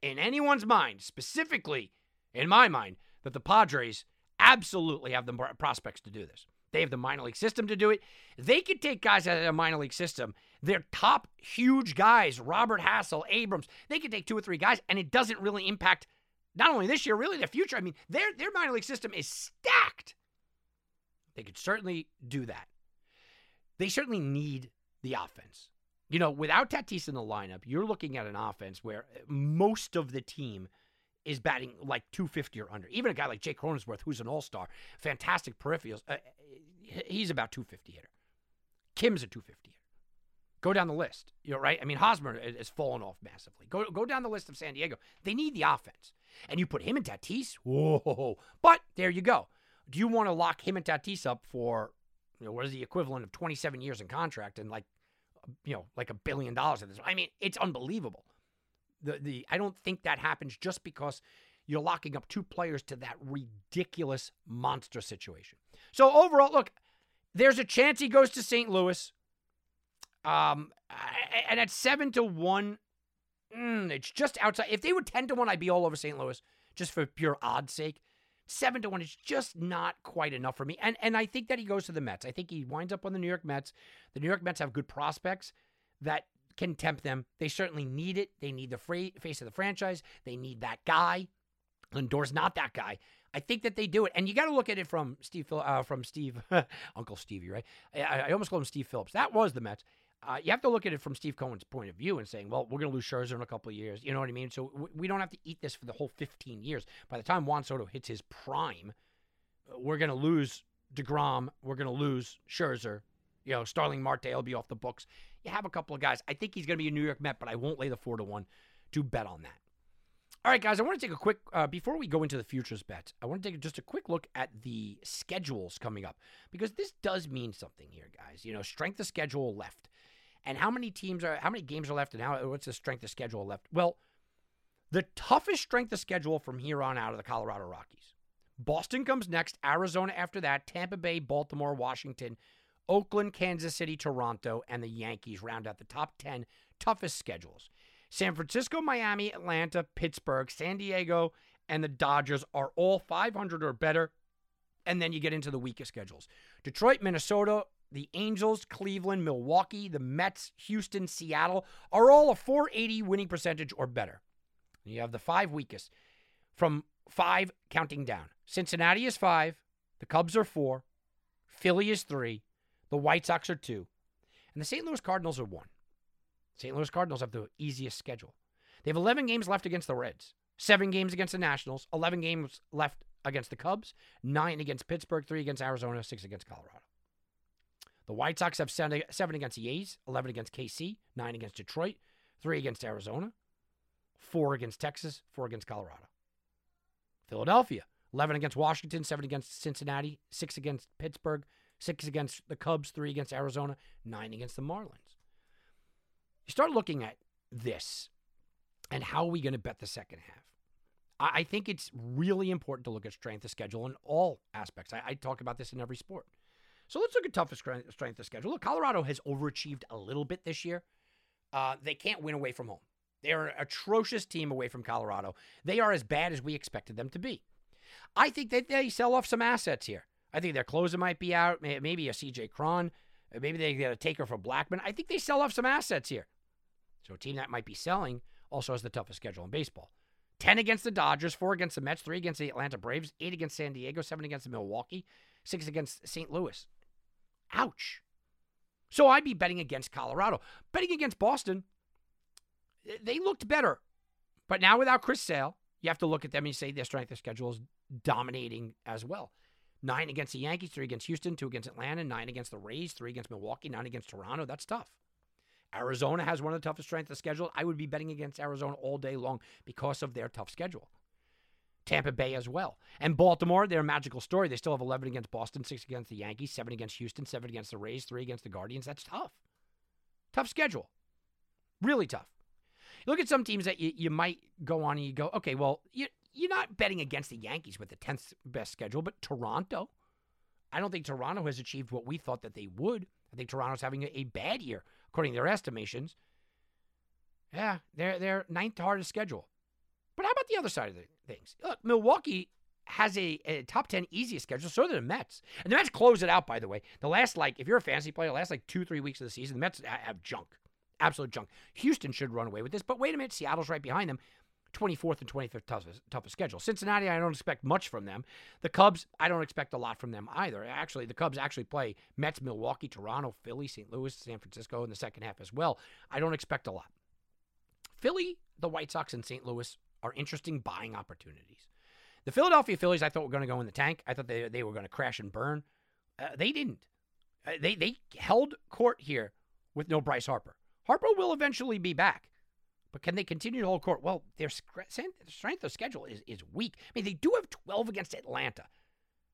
in anyone's mind, specifically in my mind, that the Padres absolutely have the prospects to do this. They have the minor league system to do it. They could take guys out of the minor league system. Their top huge guys, Robert Hassel, Abrams, they could take two or three guys, and it doesn't really impact not only this year, really the future. I mean, their their minor league system is stacked. They could certainly do that. they certainly need the offense. You know, without Tatis in the lineup, you're looking at an offense where most of the team is batting like two fifty or under. Even a guy like Jake Cronenworth, who's an all-star, fantastic peripherals, uh, he's about two fifty hitter. Kim's a two fifty hitter. Go down the list, you know, right? I mean, Hosmer has fallen off massively. Go go down the list of San Diego. They need the offense. And you put him and Tatis, whoa. But there you go. Do you want to lock him and Tatis up for, you know, what is the equivalent of twenty-seven years in contract and like, you know, like a billion dollars at this? I mean, it's unbelievable. The the I don't think that happens just because you're locking up two players to that ridiculous monster situation. So overall, look, there's a chance he goes to Saint Louis. Um, and at seven to one, mm, it's just outside. If they were ten to one, I'd be all over Saint Louis just for pure odds' sake. Seven to one is just not quite enough for me. And and I think that he goes to the Mets. I think he winds up on the New York Mets. The New York Mets have good prospects that can tempt them. They certainly need it. They need the free, face of the franchise. They need that guy. Lindor's not that guy. I think that they do it. And you got to look at it from Steve, uh, from Steve, Uncle Stevie, right? I, I almost called him Steve Phillips. That was the Mets. Uh, you have to look at it from Steve Cohen's point of view and saying, well, we're going to lose Scherzer in a couple of years. You know what I mean? So w- we don't have to eat this for the whole fifteen years. By the time Juan Soto hits his prime, we're going to lose DeGrom. We're going to lose Scherzer. You know, Starling Marte will be off the books. You have a couple of guys. I think he's going to be a New York Met, but I won't lay the four to one to bet on that. All right, guys, I want to take a quick, uh, before we go into the futures bets, I want to take just a quick look at the schedules coming up, because this does mean something here, guys. You know, strength of schedule left. And how many teams are, how many games are left, and how, what's the strength of schedule left? Well, the toughest strength of schedule from here on out are the Colorado Rockies. Boston comes next, Arizona after that, Tampa Bay, Baltimore, Washington, Oakland, Kansas City, Toronto, and the Yankees round out the top ten toughest schedules. San Francisco, Miami, Atlanta, Pittsburgh, San Diego, and the Dodgers are all five hundred or better, and then you get into the weaker schedules. Detroit, Minnesota, the Angels, Cleveland, Milwaukee, the Mets, Houston, Seattle are all a four eighty winning percentage or better. And you have the five weakest from five counting down. Cincinnati is five, the Cubs are four, Philly is three, the White Sox are two, and the Saint Louis Cardinals are one. Saint Louis Cardinals have the easiest schedule. They have eleven games left against the Reds, seven games against the Nationals, eleven games left against the Cubs, nine against Pittsburgh, three against Arizona, six against Colorado. The White Sox have seven against the A's, eleven against K C, nine against Detroit, three against Arizona, four against Texas, four against Colorado. Philadelphia, eleven against Washington, seven against Cincinnati, six against Pittsburgh, six against the Cubs, three against Arizona, nine against the Marlins. You start looking at this and how are we going to bet the second half. I think it's really important to look at strength of schedule in all aspects. I, I talk about this in every sport. So let's look at toughest strength of schedule. Look, Colorado has overachieved a little bit this year. Uh, they can't win away from home. They are an atrocious team away from Colorado. They are as bad as we expected them to be. I think that they sell off some assets here. I think their closer might be out, maybe a C J Cron. Maybe they get a taker for Blackman. I think they sell off some assets here. So a team that might be selling also has the toughest schedule in baseball. ten against the Dodgers, four against the Mets, three against the Atlanta Braves, eight against San Diego, seven against the Milwaukee, six against Saint Louis. Ouch. So I'd be betting against Colorado. Betting against Boston, they looked better. But now without Chris Sale, you have to look at them and say their strength of schedule is dominating as well. Nine against the Yankees, three against Houston, two against Atlanta, nine against the Rays, three against Milwaukee, nine against Toronto. That's tough. Arizona has one of the toughest strengths of schedule. I would be betting against Arizona all day long because of their tough schedule. Tampa Bay as well. And Baltimore, they're a magical story. They still have eleven against Boston, six against the Yankees, seven against Houston, seven against the Rays, three against the Guardians. That's tough. Tough schedule. Really tough. You look at some teams that you, you might go on and you go, okay, well, you, you're not betting against the Yankees with the tenth best schedule, but Toronto. I don't think Toronto has achieved what we thought that they would. I think Toronto's having a, a bad year, according to their estimations. Yeah, they're, they're ninth hardest schedule. But how about the other side of the things? Look, Milwaukee has a, a top ten easiest schedule, so do the Mets. And the Mets close it out, by the way. The last, like, if you're a fantasy player, the last, like, two, three weeks of the season, the Mets have junk, absolute junk. Houston should run away with this, but wait a minute, Seattle's right behind them. twenty-fourth and twenty-fifth toughest, toughest schedule. Cincinnati, I don't expect much from them. The Cubs, I don't expect a lot from them either. Actually, the Cubs actually play Mets, Milwaukee, Toronto, Philly, Saint Louis, San Francisco in the second half as well. I don't expect a lot. Philly, the White Sox, and Saint Louis are interesting buying opportunities. The Philadelphia Phillies, I thought, were going to go in the tank. I thought they, they were going to crash and burn. Uh, they didn't. Uh, they, they held court here with no Bryce Harper. Harper will eventually be back. But can they continue to hold court? Well, their strength of schedule is, is weak. I mean, they do have twelve against Atlanta,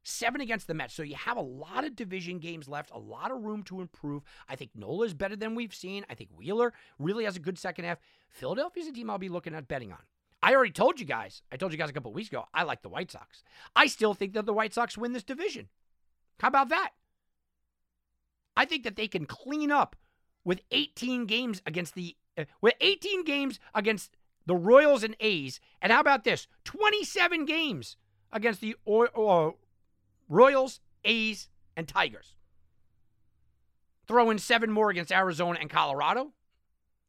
seven against the Mets. So you have a lot of division games left, a lot of room to improve. I think Nola is better than we've seen. I think Wheeler really has a good second half. Philadelphia's a team I'll be looking at betting on. I already told you guys, I told you guys a couple of weeks ago, I like the White Sox. I still think that the White Sox win this division. How about that? I think that they can clean up with eighteen games against the With eighteen games against the Royals and A's, and how about this? twenty-seven games against the o- o- Royals, A's, and Tigers. Throw in seven more against Arizona and Colorado.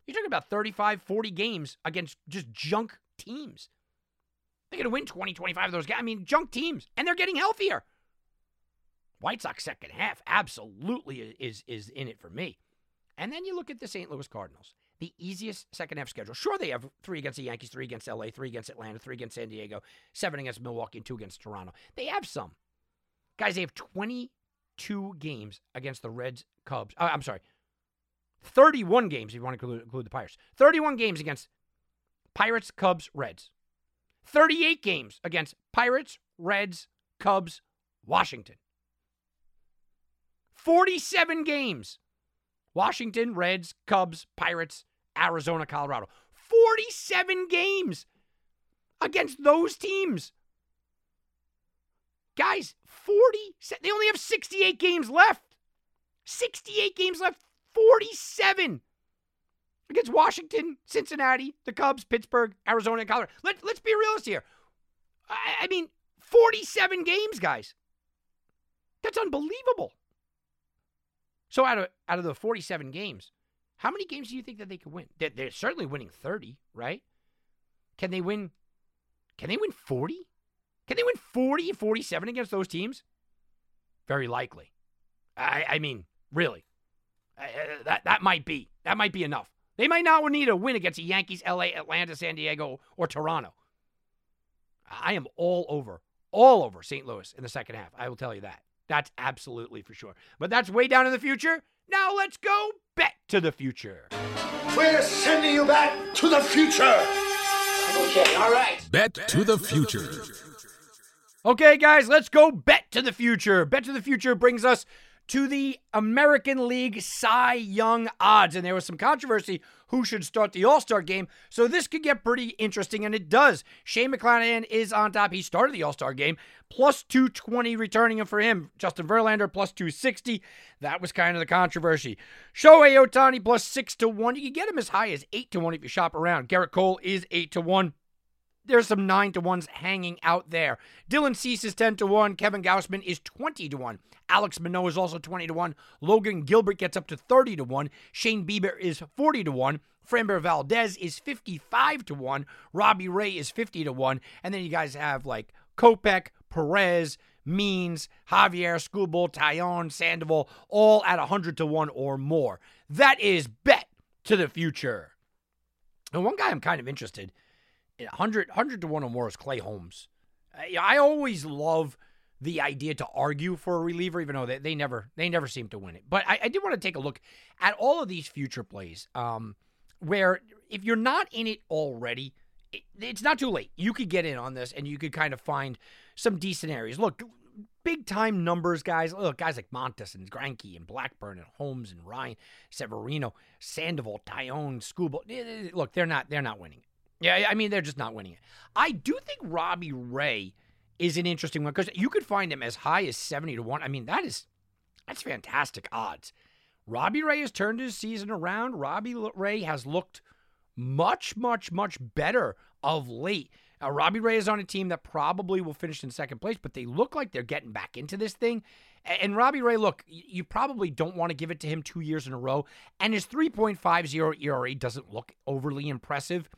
You're talking about thirty-five, forty games against just junk teams. They're going to win twenty, twenty-five of those guys. I mean, junk teams, and they're getting healthier. White Sox second half absolutely is, is in it for me. And then you look at the Saint Louis Cardinals. The easiest second-half schedule. Sure, they have three against the Yankees, three against L A, three against Atlanta, three against San Diego, seven against Milwaukee, and two against Toronto. They have some. Guys, they have twenty-two games against the Reds, Cubs. Uh, I'm sorry, thirty-one games, if you want to include the Pirates. thirty-one games against Pirates, Cubs, Reds. thirty-eight games against Pirates, Reds, Cubs, Washington. forty-seven games. Washington, Reds, Cubs, Pirates, Arizona, Colorado. forty-seven games against those teams. Guys, forty-seven. They only have sixty-eight games left. sixty-eight games left. forty-seven against Washington, Cincinnati, the Cubs, Pittsburgh, Arizona, and Colorado. Let, let's be realist here. I, I mean, forty-seven games, guys. That's unbelievable. So out of out of the forty-seven games, how many games do you think that they could win? They're, they're certainly winning thirty, right? Can they win? Can they win forty? Can they win forty and forty-seven against those teams? Very likely. I, I mean, really, I, that that might be that might be enough. They might not need a win against the Yankees, L A, Atlanta, San Diego, or Toronto. I am all over, all over Saint Louis in the second half. I will tell you that. That's absolutely for sure. But that's way down in the future. Now let's go bet to the future. We're sending you back to the future. Okay, all right. Bet, bet to the future. the future. Okay, guys, let's go bet to the future. Bet to the future brings us to the American League Cy Young odds. And there was some controversy who should start the All-Star game. So this could get pretty interesting, and it does. Shane McClanahan is on top. He started the All-Star game. Plus two twenty returning for him. Justin Verlander plus two sixty. That was kind of the controversy. Shohei Otani plus six to one. You can get him as high as eight to one if you shop around. Gerrit Cole is eight to one. There's some nine to ones hanging out there. Dylan Cease is ten to one. Kevin Gausman is twenty to one. Alex Manoah is also twenty to one. Logan Gilbert gets up to thirty to one. Shane Bieber is forty to one. Framber Valdez is fifty-five to one. Robbie Ray is fifty to one. And then you guys have like Kopech, Perez, Means, Javier, Skubal, Taillon, Sandoval, all at one hundred to one or more. That is bet to the future. And one guy I'm kind of interested in. one hundred, one hundred to one or more is Clay Holmes. I always love the idea to argue for a reliever, even though they, they never they never seem to win it. But I, I did want to take a look at all of these future plays um, where if you're not in it already, it, it's not too late. You could get in on this, and you could kind of find some decent areas. Look, big-time numbers, guys. Look, guys like Montes and Greinke and Blackburn and Holmes and Ryan, Severino, Sandoval, Taillon, Skubal. Look, they're not they're not winning. Yeah, I mean, they're just not winning it. I do think Robbie Ray is an interesting one because you could find him as high as seventy to one. I mean, that is, that's fantastic odds. Robbie Ray has turned his season around. Robbie Ray has looked much, much, much better of late. Now, Robbie Ray is on a team that probably will finish in second place, but they look like they're getting back into this thing. And Robbie Ray, look, you probably don't want to give it to him two years in a row, and his three point five oh E R A doesn't look overly impressive.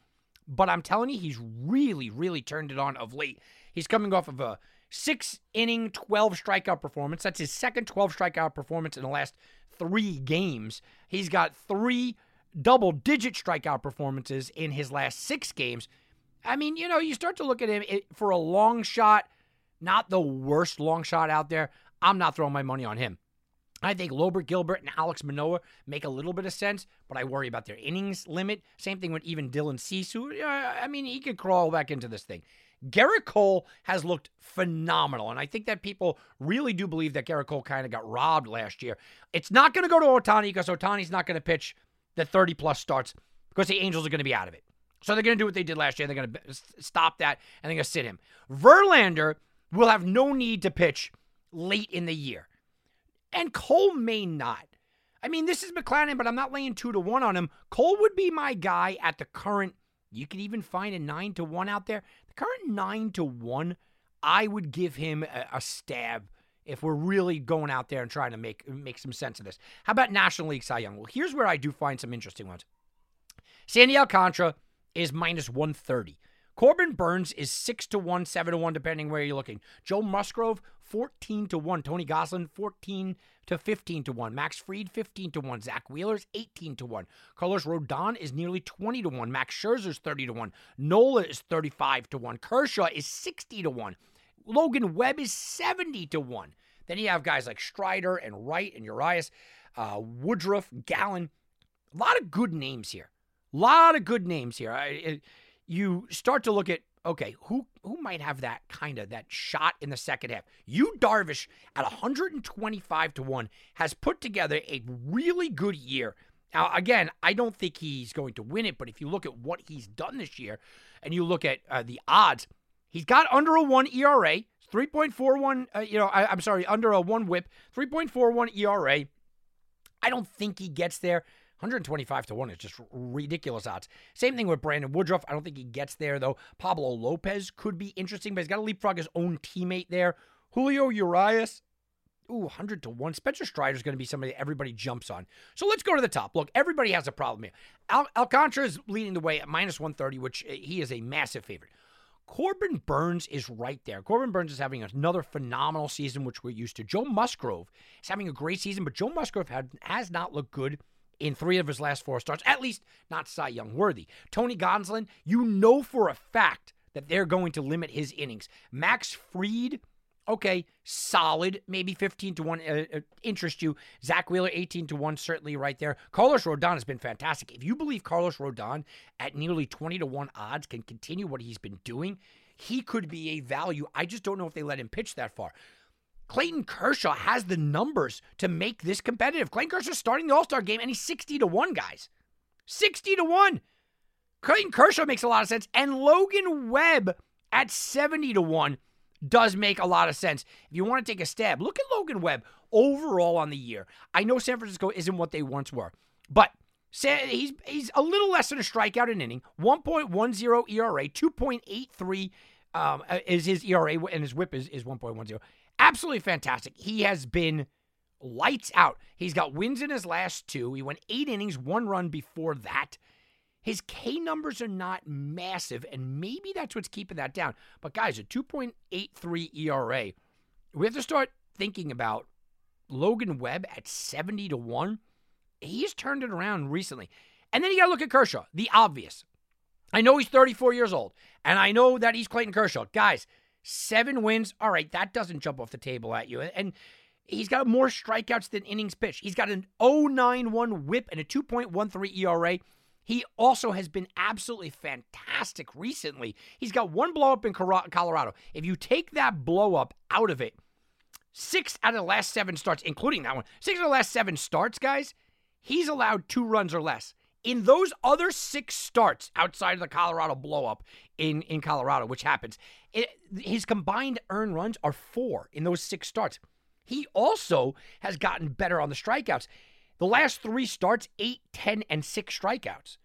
but I'm telling you, he's really, really turned it on of late. He's coming off of a six-inning, twelve-strikeout performance. That's his second twelve-strikeout performance in the last three games. He's got three double-digit strikeout performances in his last six games. I mean, you know, you start to look at him it, for a long shot, not the worst long shot out there. I'm not throwing my money on him. I think Lobert Gilbert and Alex Manoah make a little bit of sense, but I worry about their innings limit. Same thing with even Dylan Cease, who, uh, I mean, he could crawl back into this thing. Gerrit Cole has looked phenomenal, and I think that people really do believe that Gerrit Cole kind of got robbed last year. It's not going to go to Otani because Otani's not going to pitch the thirty-plus starts because the Angels are going to be out of it. So they're going to do what they did last year. They're going to stop that, and they're going to sit him. Verlander will have no need to pitch late in the year, and Cole may not. I mean, this is McClanahan, but I'm not laying two to one on him. Cole would be my guy at the current. You could even find a nine to one out there. The current nine to one, I would give him a, a stab if we're really going out there and trying to make make some sense of this. How about National League Cy Young? Well, here's where I do find some interesting ones. Sandy Alcantara is minus one thirty. Corbin Burns is six to one, seven to one, depending where you're looking. Joe Musgrove, fourteen to one. Tony Gonsolin, fourteen to fifteen to one. Max Fried, fifteen to one. Zach Wheeler's eighteen to one. Carlos Rodon is nearly twenty to one. Max Scherzer's thirty to one. Nola is thirty-five to one. Kershaw is sixty to one. Logan Webb is seventy to one. Then you have guys like Strider and Wright and Urias, uh, Woodruff, Gallen. A lot of good names here. A lot of good names here. I, it, you start to look at, okay, who who might have that kind of, that shot in the second half? Yu Darvish at one twenty-five to one has put together a really good year. Now, again, I don't think he's going to win it, but if you look at what he's done this year and you look at uh, the odds, he's got under a one E R A, three point four one, uh, you know, I, I'm sorry, under a one whip, three point four one E R A. I don't think he gets there. one twenty-five to one is just ridiculous odds. Same thing with Brandon Woodruff. I don't think he gets there, though. Pablo Lopez could be interesting, but he's got to leapfrog his own teammate there. Julio Urias, ooh, one hundred to one. Spencer Strider is going to be somebody everybody jumps on. So let's go to the top. Look, everybody has a problem here. Al- Alcantara is leading the way at minus one thirty, which he is a massive favorite. Corbin Burns is right there. Corbin Burns is having another phenomenal season, which we're used to. Joe Musgrove is having a great season, but Joe Musgrove had, has not looked good in three of his last four starts, at least not Cy Young worthy. Tony Gonsolin, you know for a fact that they're going to limit his innings. Max Fried, okay, solid, maybe fifteen to one uh, interest you. Zach Wheeler, eighteen to one, certainly right there. Carlos Rodon has been fantastic. If you believe Carlos Rodon at nearly twenty to one odds can continue what he's been doing, he could be a value. I just don't know if they let him pitch that far. Clayton Kershaw has the numbers to make this competitive. Clayton Kershaw's starting the All-Star game, and he's sixty to one, guys. sixty to one. Clayton Kershaw makes a lot of sense, and Logan Webb at seventy to one does make a lot of sense. If you want to take a stab, look at Logan Webb overall on the year. I know San Francisco isn't what they once were, but he's he's a little less than a strikeout an inning, one point one oh E R A, two point eight three um, is his E R A, and his whip is, is one point one oh. Absolutely fantastic. He has been lights out. He's got wins in his last two. He went eight innings, one run before that. His K numbers are not massive, and maybe that's what's keeping that down. But, guys, a two point eight three E R A, we have to start thinking about Logan Webb at seventy to one. He's turned it around recently. And then you got to look at Kershaw, the obvious. I know he's thirty-four years old, and I know that he's Clayton Kershaw. Guys, seven wins. All right, that doesn't jump off the table at you. And he's got more strikeouts than innings pitched. He's got an oh nine one whip and a two point one three E R A. He also has been absolutely fantastic recently. He's got one blow-up in Colorado. If you take that blow-up out of it, six out of the last seven starts, including that one, six out of the last seven starts, guys, he's allowed two runs or less. In those other six starts outside of the Colorado blow-up in, in Colorado, which happens, it, his combined earned runs are four in those six starts. He also has gotten better on the strikeouts. The last three starts, eight, ten, and six strikeouts.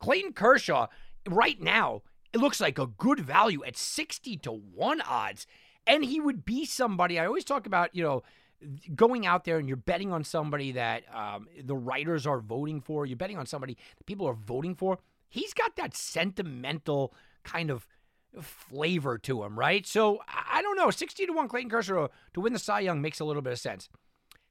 Clayton Kershaw, right now, it looks like a good value at sixty to one odds, and he would be somebody. I always talk about, you know, going out there and you're betting on somebody that um, the writers are voting for, you're betting on somebody that people are voting for, he's got that sentimental kind of flavor to him, right? So, I don't know. sixteen to one Clayton Kershaw to win the Cy Young makes a little bit of sense.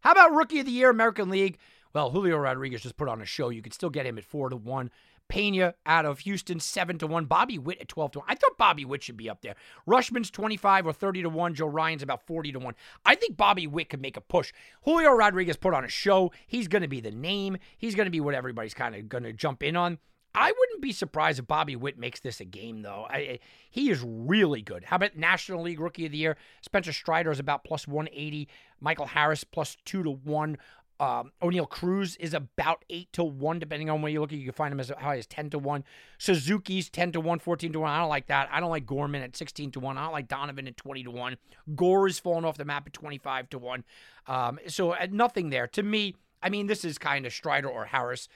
How about Rookie of the Year, American League? Well, Julio Rodriguez just put on a show. You could still get him at four to one. Pena out of Houston, seven to one. Bobby Witt at twelve to one. I thought Bobby Witt should be up there. Rushman's twenty-five or thirty to one. Joe Ryan's about forty to one. I think Bobby Witt could make a push. Julio Rodriguez put on a show. He's going to be the name. He's going to be what everybody's kind of going to jump in on. I wouldn't be surprised if Bobby Witt makes this a game, though. I, I, he is really good. How about National League Rookie of the Year? Spencer Strider is about plus one eighty. Michael Harris plus two to one. Um, O'Neill Cruz is about eight to one, depending on where you look at. You can find him as high as ten to one. Suzuki's ten to one, fourteen to one. I don't like that. I don't like Gorman at sixteen to one. I don't like Donovan at twenty to one. Gore is falling off the map at twenty-five to one. Um, so uh, nothing there. To me, I mean, this is kind of Strider or Harris.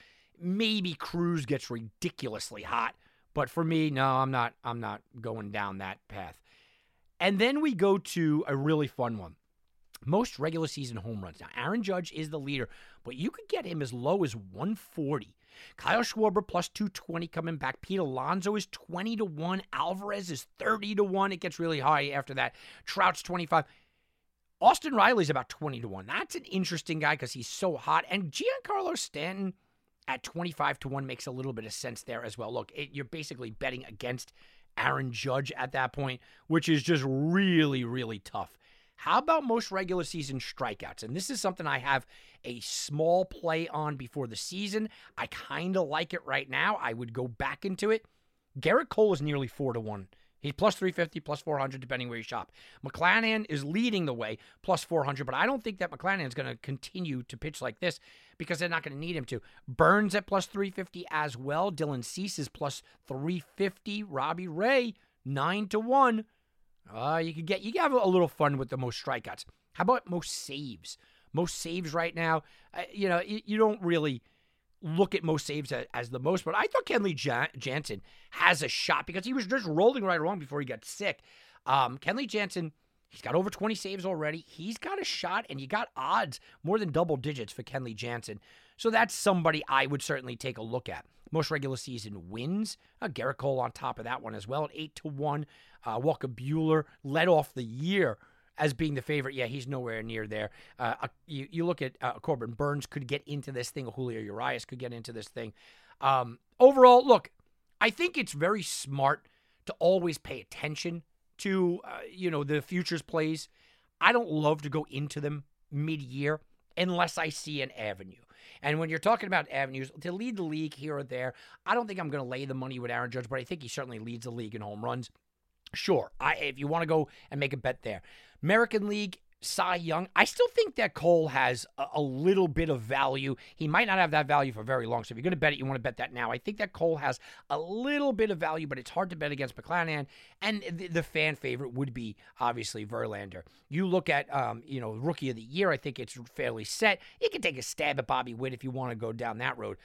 Maybe Cruz gets ridiculously hot, but for me, no, I'm not, I'm not going down that path. And then we go to a really fun one. Most regular season home runs. Now, Aaron Judge is the leader, but you could get him as low as one forty. Kyle Schwarber plus two twenty coming back. Pete Alonso is twenty to one. Alvarez is thirty to one. It gets really high after that. Trout's twenty-five. Austin Riley's about twenty to one. That's an interesting guy because he's so hot. And Giancarlo Stanton at twenty-five to one makes a little bit of sense there as well. Look, it, you're basically betting against Aaron Judge at that point, which is just really, really tough. How about most regular season strikeouts? And this is something I have a small play on before the season. I kind of like it right now. I would go back into it. Gerrit Cole is nearly four to one. He's plus three fifty, plus four hundred, depending where you shop. McClanahan is leading the way, plus four hundred, but I don't think that McClanahan is going to continue to pitch like this because they're not going to need him to. Burns at plus three fifty as well. Dylan Cease is plus three fifty. Robbie Ray, nine to one. Uh, you could get you could have a little fun with the most strikeouts. How about most saves? Most saves right now, uh, you know, you, you don't really look at most saves as, as the most, but I thought Kenley Jan- Jansen has a shot because he was just rolling right along before he got sick. Um, Kenley Jansen, he's got over twenty saves already. He's got a shot, and you got odds more than double digits for Kenley Jansen. So that's somebody I would certainly take a look at. Most regular season wins. Uh, Gerrit Cole on top of that one as well at eight to one. Uh, Walker Buehler led off the year as being the favorite. Yeah, he's nowhere near there. Uh, uh, you, you look at uh, Corbin Burns could get into this thing. Julio Urias could get into this thing. Um, overall, look, I think it's very smart to always pay attention to, uh, you know, the futures plays. I don't love to go into them mid-year unless I see an avenue. And when you're talking about avenues, to lead the league here or there, I don't think I'm going to lay the money with Aaron Judge, but I think he certainly leads the league in home runs. Sure, I, if you want to go and make a bet there. American League, Cy Young, I still think that Cole has a, a little bit of value. He might not have that value for very long, so if you're going to bet it, you want to bet that now. I think that Cole has a little bit of value, but it's hard to bet against McClanahan, and the, the fan favorite would be, obviously, Verlander. You look at, um, you know, Rookie of the Year, I think it's fairly set. You can take a stab at Bobby Witt if you want to go down that road.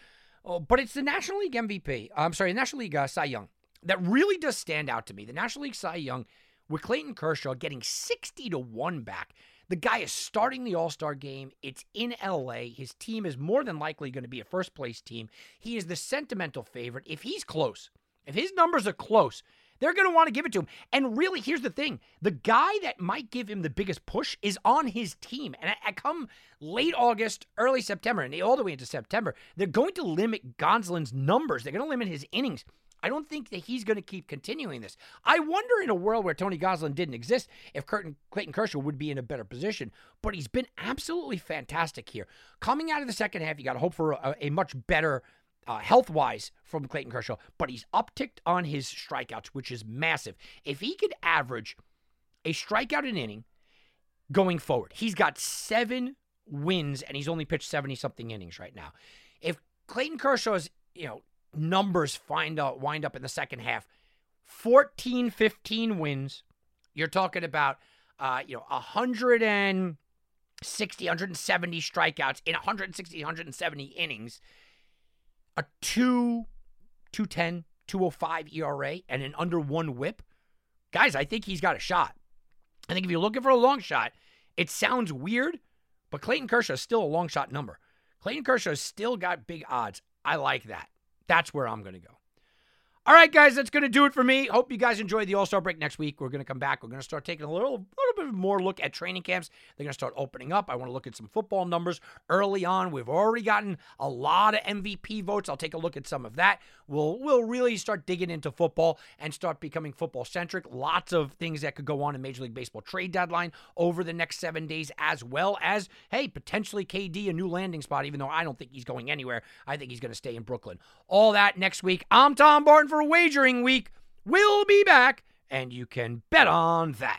Oh, but it's the National League M V P, I'm sorry, the National League uh, Cy Young, that really does stand out to me. The National League Cy Young, with Clayton Kershaw getting sixty to one back. The guy is starting the All-Star game. It's in L A. His team is more than likely going to be a first-place team. He is the sentimental favorite. If he's close, if his numbers are close, they're going to want to give it to him. And really, here's the thing. The guy that might give him the biggest push is on his team. And I, I come late August, early September, and all the way into September, they're going to limit Gonsolin's numbers. They're going to limit his innings. I don't think that he's going to keep continuing this. I wonder in a world where Tony Gonsolin didn't exist if Clayton Kershaw would be in a better position, but he's been absolutely fantastic here. Coming out of the second half, you got to hope for a, a much better uh, health-wise from Clayton Kershaw, but he's upticked on his strikeouts, which is massive. If he could average a strikeout an inning going forward, he's got seven wins, and he's only pitched seventy-something innings right now. If Clayton Kershaw's, you know, numbers find out wind up in the second half, fourteen, fifteen wins, you're talking about uh you know one hundred sixty, one hundred seventy strikeouts in one hundred sixty, one hundred seventy innings, a two ten, two oh five E R A and an under one whip. Guys, I think he's got a shot. I think if you're looking for a long shot, it sounds weird, but Clayton Kershaw is still a long shot number. Clayton Kershaw has still got big odds. I like that. That's where I'm going to go. All right, guys, that's going to do it for me. Hope you guys enjoy the All-Star break next week. We're going to come back. We're going to start taking a little, little bit more look at training camps. They're going to start opening up. I want to look at some football numbers early on. We've already gotten a lot of M V P votes. I'll take a look at some of that. We'll we'll really start digging into football and start becoming football-centric. Lots of things that could go on in Major League Baseball trade deadline over the next seven days, as well as, hey, potentially K D, a new landing spot, even though I don't think he's going anywhere. I think he's going to stay in Brooklyn. All that next week. I'm Tom Barton for Wagering Week. We'll be back, and you can bet on that.